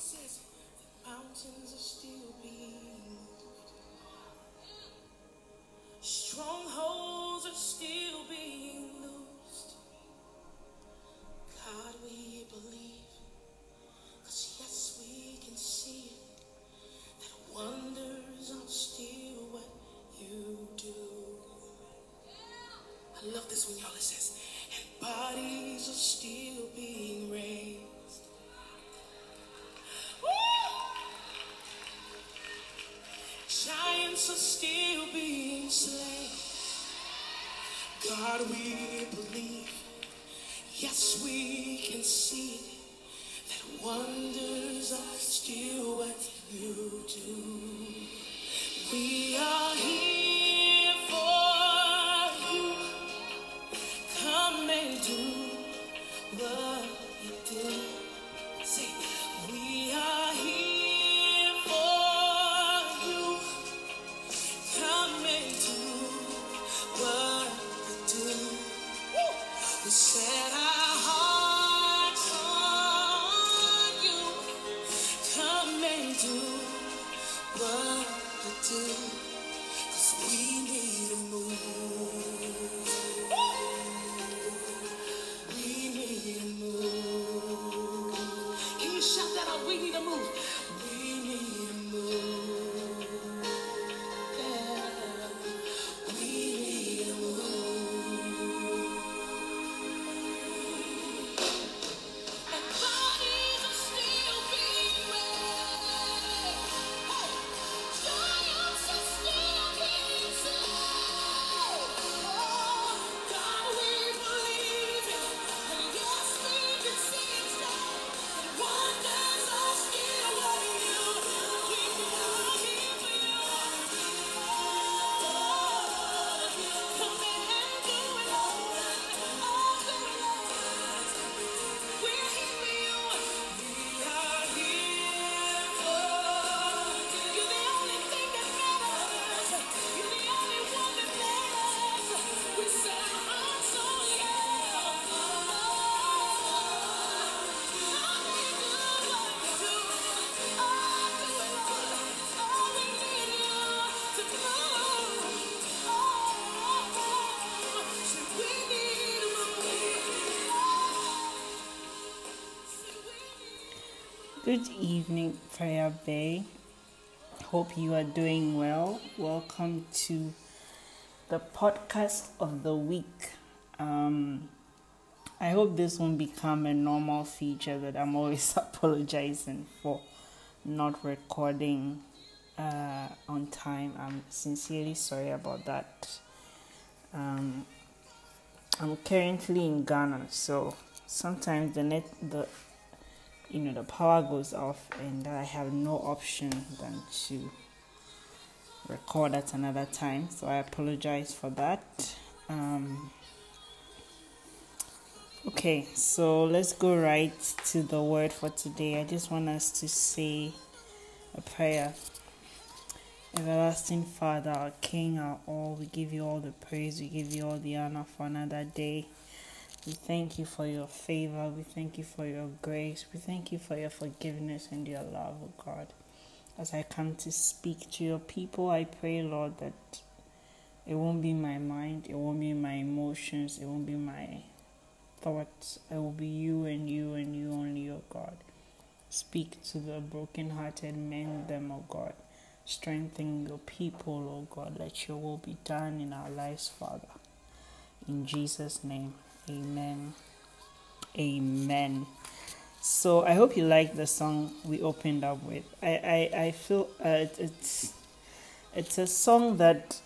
It says, mountains are still being moved. Strongholds are still being loosed. God, we believe, because yes, we can see it, that wonders are still what you do. I love this one, y'all. It says, and bodies are still being raised. Giants are still being slain. God, we believe. Yes, we can see that wonders are still what you do. We are here for you. Come and do what you do. Say, we are here. Set our hearts on you. Come and do what you do, 'cause we need a move. We need a move. Can you shout that out? We need a move. We need a move. Yeah. We need a move. Good evening, Prayer Bay. Hope you are doing well. Welcome to the podcast of the week. I hope this won't become a normal feature that I'm always apologizing for not recording on time. I'm sincerely sorry about that. I'm currently in Ghana, so sometimes the power goes off and I have no option than to record at another time. So I apologize for that. Okay, so let's go right to the word for today. I just want us to say a prayer. Everlasting Father, our King, our all, we give you all the praise. We give you all the honor for another day. We thank you for your favor. We thank you for your grace. We thank you for your forgiveness and your love, oh God. As I come to speak to your people, I pray, Lord, that it won't be my mind, it won't be my emotions, it won't be my thoughts. It will be you and you and you only, oh God. Speak to the brokenhearted, mend them, oh God. Strengthen your people, oh God. Let your will be done in our lives, Father. In Jesus' name. Amen. So I hope you like the song we opened up with. I feel it's a song that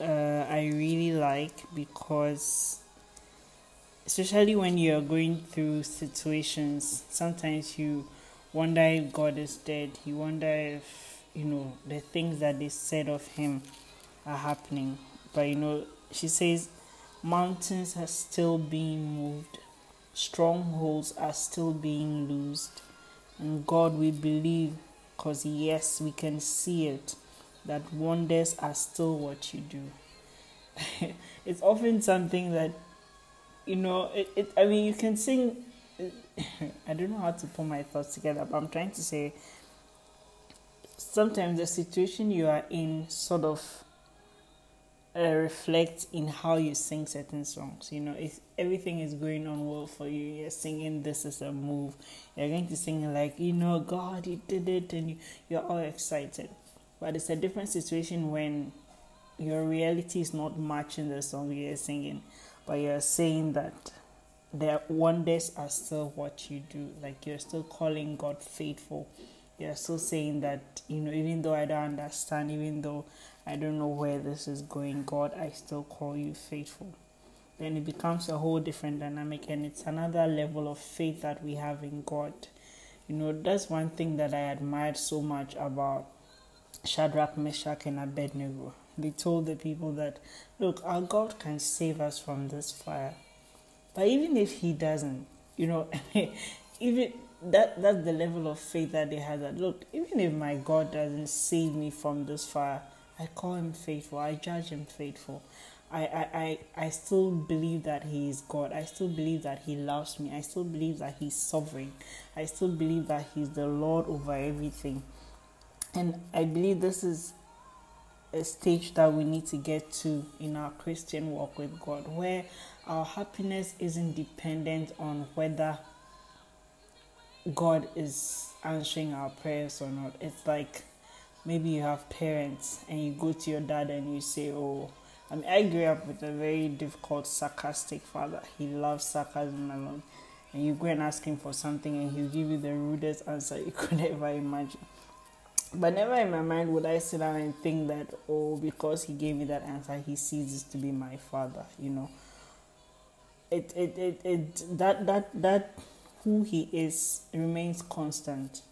I really like, because especially when you're going through situations, sometimes you wonder if God is dead. You wonder if the things that they said of him are happening. But she says, mountains are still being moved, strongholds are still being loosed, and God, we believe, because yes, we can see it, that wonders are still what you do. It's often something that you can sing I don't know how to put my thoughts together, but I'm trying to say sometimes the situation you are in sort of reflects in how you sing certain songs. You know, if everything is going on well for you, you're singing "This Is a Move," you're going to sing like, you know, God, He did it, and you're all excited. But it's a different situation when your reality is not matching the song you're singing, but you're saying that the wonders are still what you do. Like, you're still calling God faithful. You're still saying that, you know, even though I don't understand, even though I don't know where this is going, God, I still call you faithful. Then it becomes a whole different dynamic, and it's another level of faith that we have in God. You know, that's one thing that I admired so much about Shadrach, Meshach, and Abednego. They told the people that, look, our God can save us from this fire. But even if He doesn't, you know, even that's the level of faith that they had, that, look, even if my God doesn't save me from this fire, I call Him faithful, I judge Him faithful. I still believe that He is God. I still believe that He loves me. I still believe that He's sovereign. I still believe that He's the Lord over everything. And I believe this is a stage that we need to get to in our Christian walk with God, where our happiness isn't dependent on whether God is answering our prayers or not. It's like, maybe you have parents and you go to your dad and you say, oh, I mean, I grew up with a very difficult, sarcastic father. He loves sarcasm alone. And you go and ask him for something and he'll give you the rudest answer you could ever imagine. But never in my mind would I sit down and think that, oh, because he gave me that answer, he ceases to be my father, you know. That who he is remains constant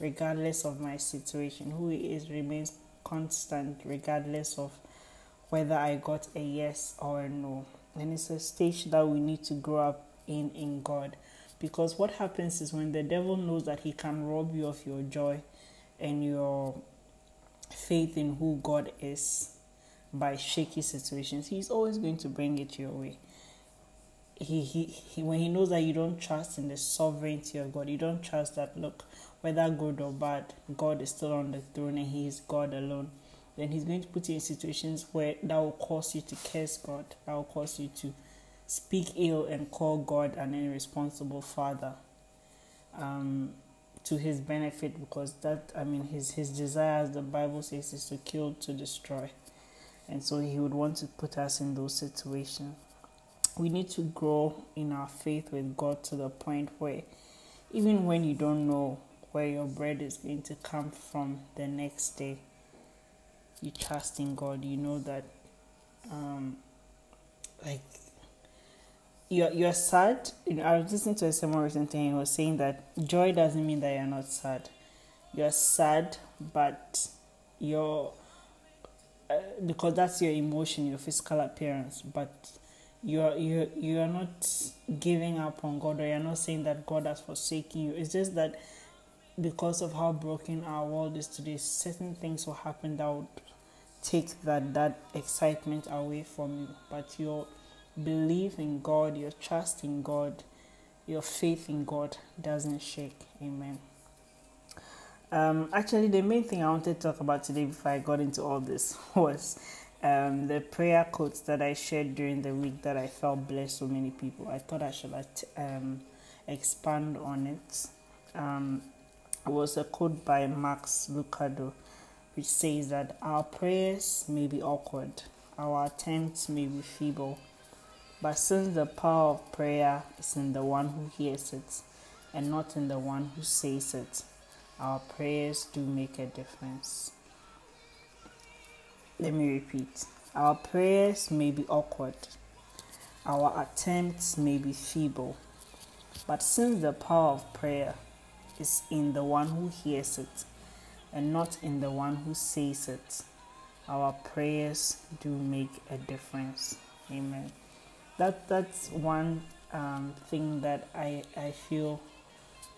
regardless of my situation. Who he is remains constant regardless of whether I got a yes or a no. And it's a stage that we need to grow up in God. Because what happens is, when the devil knows that he can rob you of your joy and your faith in who God is by shaky situations, he's always going to bring it your way. He when he knows that you don't trust in the sovereignty of God, you don't trust that, look, whether good or bad, God is still on the throne and He is God alone, then he's going to put you in situations where that will cause you to curse God, that will cause you to speak ill and call God an irresponsible father, to his benefit, because that, I mean, his desire, as the Bible says, is to kill, to destroy. And so He would want to put us in those situations. We need to grow in our faith with God to the point where, even when you don't know where your bread is going to come from the next day, you trust in God. You know that, like, you're sad. You know, I was listening to a sermon recently, and he was saying that joy doesn't mean that you're not sad. You're sad, but you're because that's your emotion, your physical appearance, but you're not giving up on God, or you're not saying that God has forsaken you. It's just that, because of how broken our world is today, certain things will happen that would take that excitement away from you. But your belief in God, your trust in God, your faith in God doesn't shake. Amen. Actually, the main thing I wanted to talk about today before I got into all this was the prayer quotes that I shared during the week that I felt blessed so many people. I thought I should expand on it. It was a quote by Max Lucado, which says that our prayers may be awkward, our attempts may be feeble, but since the power of prayer is in the one who hears it and not in the one who says it, our prayers do make a difference. Let me repeat. Our prayers may be awkward, our attempts may be feeble, but since the power of prayer is in the one who hears it and not in the one who says it, our prayers do make a difference. Amen. That's one thing that I feel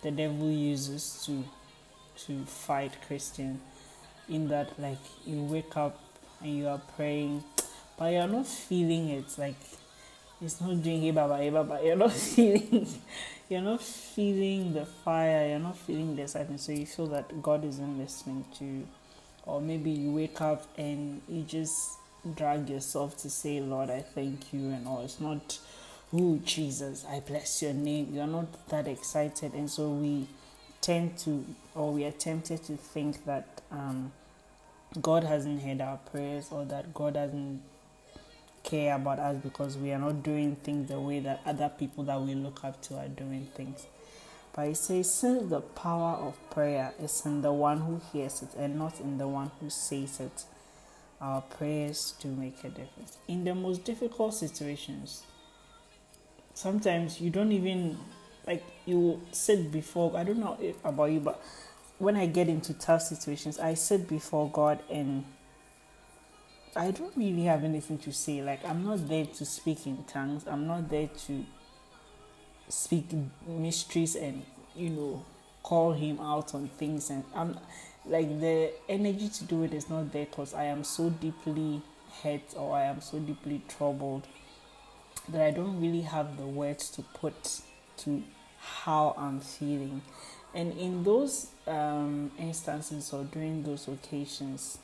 the devil uses to fight Christians, in that, like, you wake up and you are praying but you are not feeling it. Like, It's not doing hey baba. You're not feeling the fire, you're not feeling the excitement, so you feel that God isn't listening to you. Or maybe you wake up and you just drag yourself to say, Lord, I thank you and all. It's not, oh Jesus, I bless your name. You're not that excited, and so we are tempted to think that God hasn't heard our prayers, or that God doesn't care about us because we are not doing things the way that other people that we look up to are doing things. But it says, since the power of prayer is in the one who hears it and not in the one who says it, our prayers do make a difference. In the most difficult situations, sometimes you don't even, like, you sit before, I don't know about you, but when I get into tough situations, I sit before God and I don't really have anything to say. Like, I'm not there to speak in tongues. I'm not there to speak mysteries and, call him out on things. And I'm like, the energy to do it is not there because I am so deeply hurt or I am so deeply troubled that I don't really have the words to put to how I'm feeling. And in those instances or during those occasions,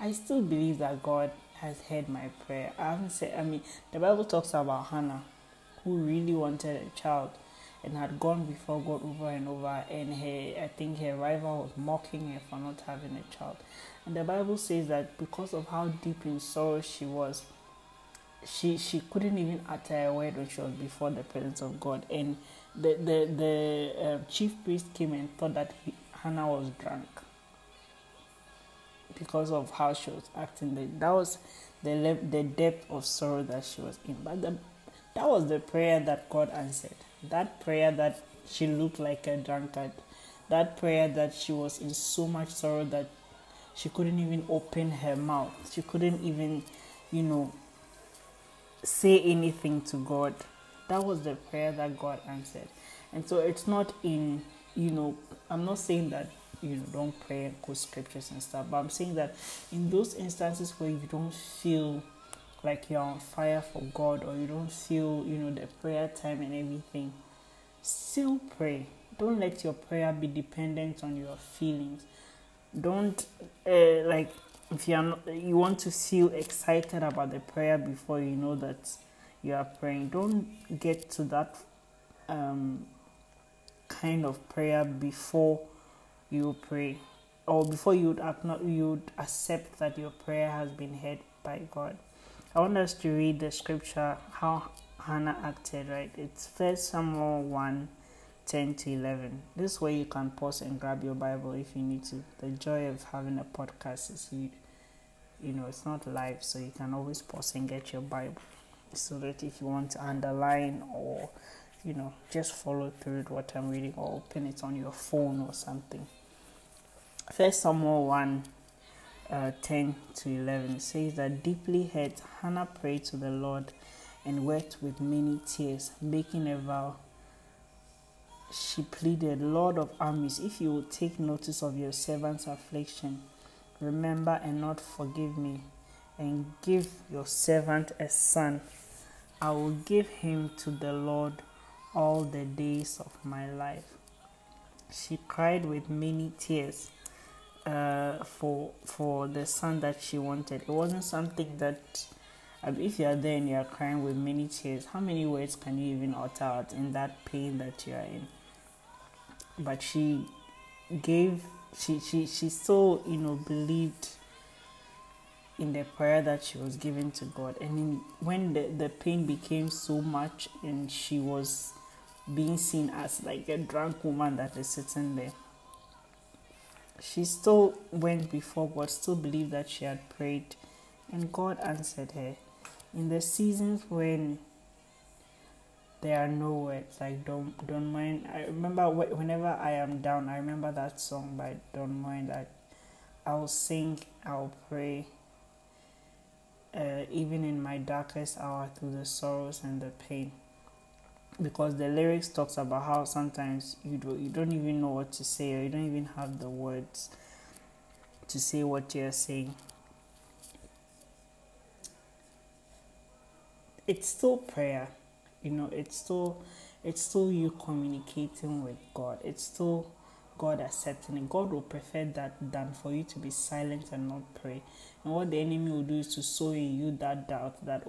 I still believe that God has heard my prayer. The Bible talks about Hannah, who really wanted a child and had gone before God over and over, and her rival was mocking her for not having a child. And the Bible says that because of how deep in sorrow she was, she couldn't even utter a word when she was before the presence of God. And the chief priest came and thought that Hannah was drunk, because of how she was acting. That was the depth of sorrow that she was in. But that was the prayer that God answered. That prayer that she looked like a drunkard. That prayer that she was in so much sorrow that she couldn't even open her mouth. She couldn't even, say anything to God. That was the prayer that God answered. And so it's not in, I'm not saying that don't pray and quote scriptures and stuff, but I'm saying that in those instances where you don't feel like you're on fire for God, or you don't feel the prayer time and everything, still pray. Don't let your prayer be dependent on your feelings. Don't if you want to feel excited about the prayer before you know that you are praying. Don't get to that kind of prayer before you pray, or before you would accept that your prayer has been heard by God. I want us to read the scripture how Hannah acted, right? It's 1 Samuel 1:10-11. This way you can pause and grab your Bible if you need to. The joy of having a podcast is it's not live, so you can always pause and get your Bible, so that if you want to underline or just follow through what I'm reading, or open it on your phone or something. 1 Samuel 1:10-11 says that deeply hurt, Hannah prayed to the Lord and wept with many tears, making a vow. She pleaded, Lord of armies, if you will take notice of your servant's affliction, remember and not forgive me, and give your servant a son, I will give him to the Lord all the days of my life. She cried with many tears for the son that she wanted. It wasn't something that, if you are there and you are crying with many tears, how many words can you even utter out in that pain that you are in? But she still believed in the prayer that she was giving to God. And when the pain became so much and she was being seen as like a drunk woman that is sitting there, she still went before God, still believed that she had prayed, and God answered her. In the seasons when there are no words, like Don't Mind. I remember whenever I am down, I remember that song by Don't Mind. I'll sing, I'll pray, even in my darkest hour, through the sorrows and the pain. Because the lyrics talks about how sometimes you don't even know what to say, or you don't even have the words to say what you're saying. it's still prayer, it's still you communicating with God. It's still God accepting it. God will prefer that than for you to be silent and not pray. And what the enemy will do is to sow in you that doubt that,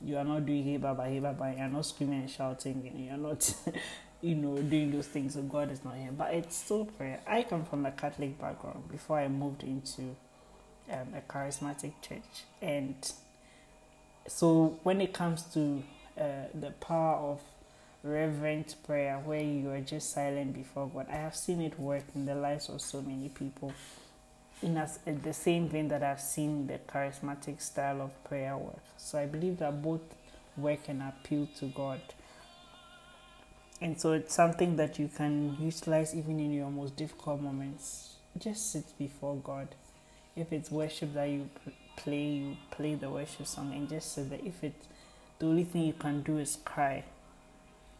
you are not doing hey baba, you are not screaming and shouting, and you are not, doing those things, so God is not here. But it's still prayer. I come from a Catholic background before I moved into a charismatic church. And so when it comes to the power of reverent prayer, where you are just silent before God, I have seen it work in the lives of so many people. In the same vein that I've seen the charismatic style of prayer work. So I believe that both work and appeal to God. And so it's something that you can utilize even in your most difficult moments. Just sit before God. If it's worship that you play the worship song and just sit there. If it's the only thing you can do is cry,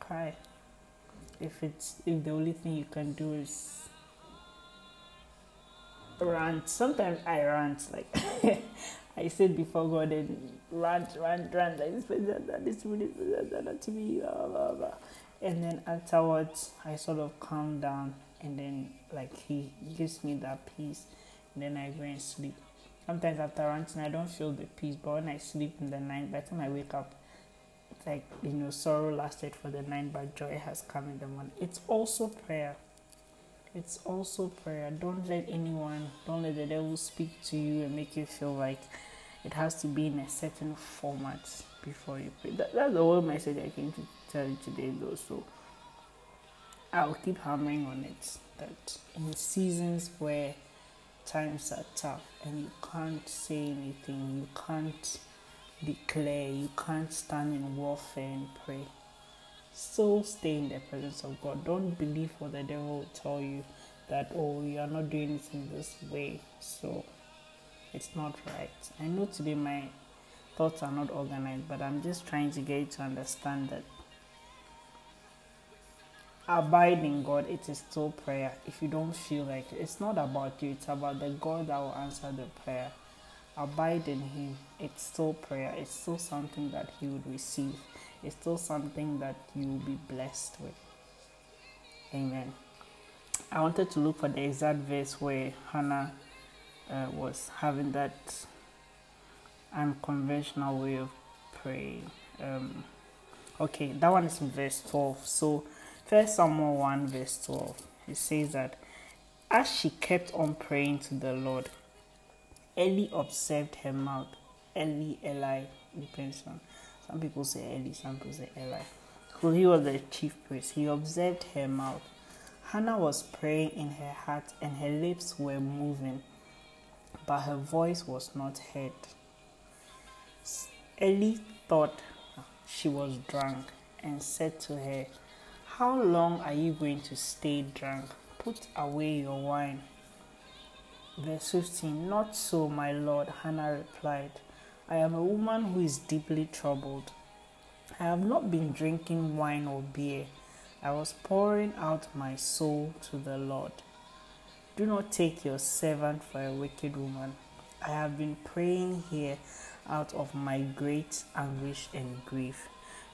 cry. If the only thing you can do is rant, sometimes I rant, like I sit before God and rant, like this really that to me, blah, blah, blah. And then afterwards I sort of calm down, and then like he gives me that peace, and then I go and sleep. Sometimes after ranting I don't feel the peace, but when I sleep in the night, by the time I wake up, it's like, sorrow lasted for the night, but joy has come in the morning. It's also prayer. It's also prayer. Don't let the devil speak to you and make you feel like it has to be in a certain format before you pray. That's the whole message I came to tell you today, though. So I'll keep hammering on it, that in seasons where times are tough and you can't say anything, you can't declare, you can't stand in warfare and pray, still stay in the presence of God. Don't believe what the devil will tell you, that you are not doing it in this way, so it's not right. I know today my thoughts are not organized, but I'm just trying to get you to understand that abide in God, it is still prayer. If you don't feel like it, it's not about you, it's about the God that will answer the prayer. Abide in Him, it's still prayer, it's still something that He would receive. It's still something that you will be blessed with. Amen. I wanted to look for the exact verse where Hannah was having that unconventional way of praying. Okay, that one is in verse 12. So, 1 Samuel 1 verse 12. It says that, as she kept on praying to the Lord, Eli observed her mouth. Eli, depends on. Some people say Eli, some people say Eli. So he was the chief priest. He observed her mouth. Hannah was praying in her heart, and her lips were moving, but her voice was not heard. Eli thought she was drunk and said to her, "How long are you going to stay drunk? Put away your wine." Verse 15, "Not so, my lord," Hannah replied. "I am a woman who is deeply troubled. I have not been drinking wine or beer. I was pouring out my soul to the Lord. Do not take your servant for a wicked woman. I have been praying here out of my great anguish and grief."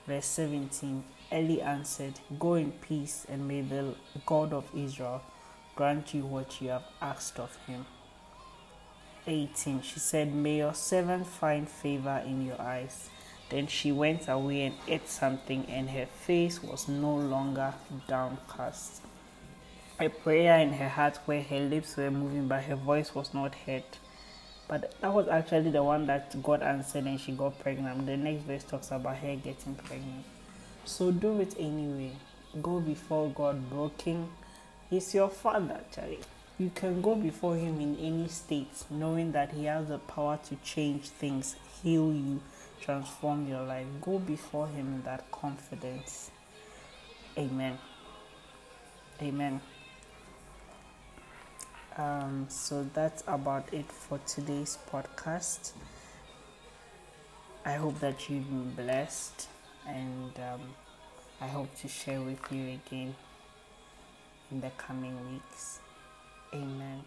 Verse 17, Eli answered, "Go in peace, and may the God of Israel grant you what you have asked of him." 18, she said, "May your servant find favor in your eyes." Then she went away and ate something, and her face was no longer downcast. A prayer in her heart where her lips were moving, but her voice was not heard. But that was actually the one that God answered, and she got pregnant. The next verse talks about her getting pregnant. So do it anyway. Go before God broken. He's your father, actually. You can go before Him in any state, knowing that He has the power to change things, heal you, transform your life. Go before Him in that confidence. Amen. Amen. So that's about it for today's podcast. I hope that you've been blessed, and I hope to share with you again in the coming weeks. Amen.